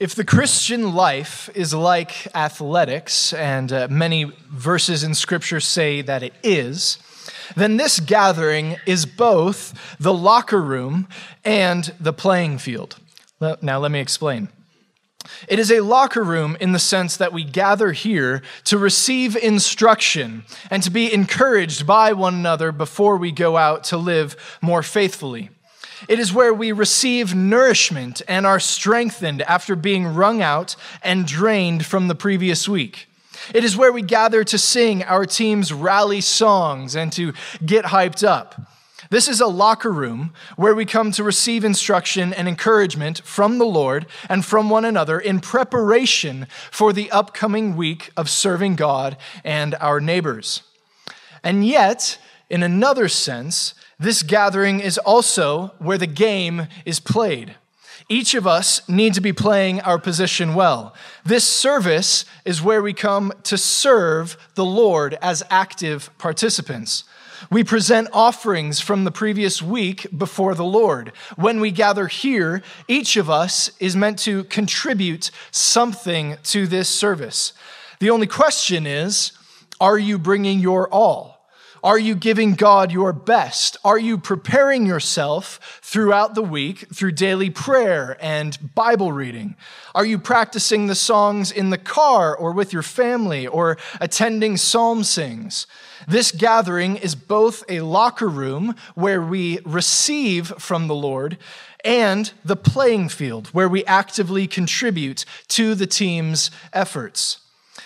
If the Christian life is like athletics, and many verses in Scripture say that it is, then this gathering is both the locker room and the playing field. Now, let me explain. It is a locker room in the sense that we gather here to receive instruction and to be encouraged by one another before we go out to live more faithfully. It is where we receive nourishment and are strengthened after being wrung out and drained from the previous week. It is where we gather to sing our team's rally songs and to get hyped up. This is a locker room where we come to receive instruction and encouragement from the Lord and from one another in preparation for the upcoming week of serving God and our neighbors. And yet, in another sense, this gathering is also where the game is played. Each of us need to be playing our position well. This service is where we come to serve the Lord as active participants. We present offerings from the previous week before the Lord. When we gather here, each of us is meant to contribute something to this service. The only question is, are you bringing your all? Are you giving God your best? Are you preparing yourself throughout the week through daily prayer and Bible reading? Are you practicing the songs in the car or with your family or attending psalm sings? This gathering is both a locker room where we receive from the Lord and the playing field where we actively contribute to the team's efforts.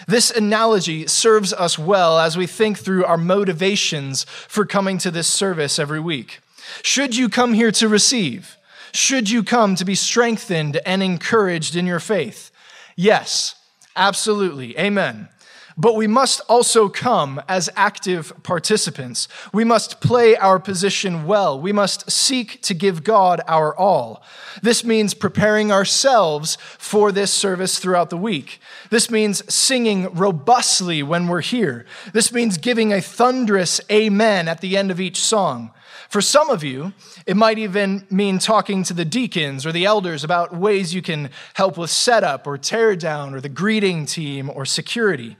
This analogy serves us well as we think through our motivations for coming to this service every week. Should you come here to receive? Should you come to be strengthened and encouraged in your faith? Yes, absolutely. Amen. But we must also come as active participants. We must play our position well. We must seek to give God our all. This means preparing ourselves for this service throughout the week. This means singing robustly when we're here. This means giving a thunderous amen at the end of each song. For some of you, it might even mean talking to the deacons or the elders about ways you can help with setup or teardown or the greeting team or security.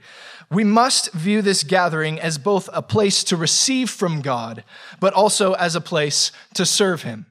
We must view this gathering as both a place to receive from God, but also as a place to serve Him.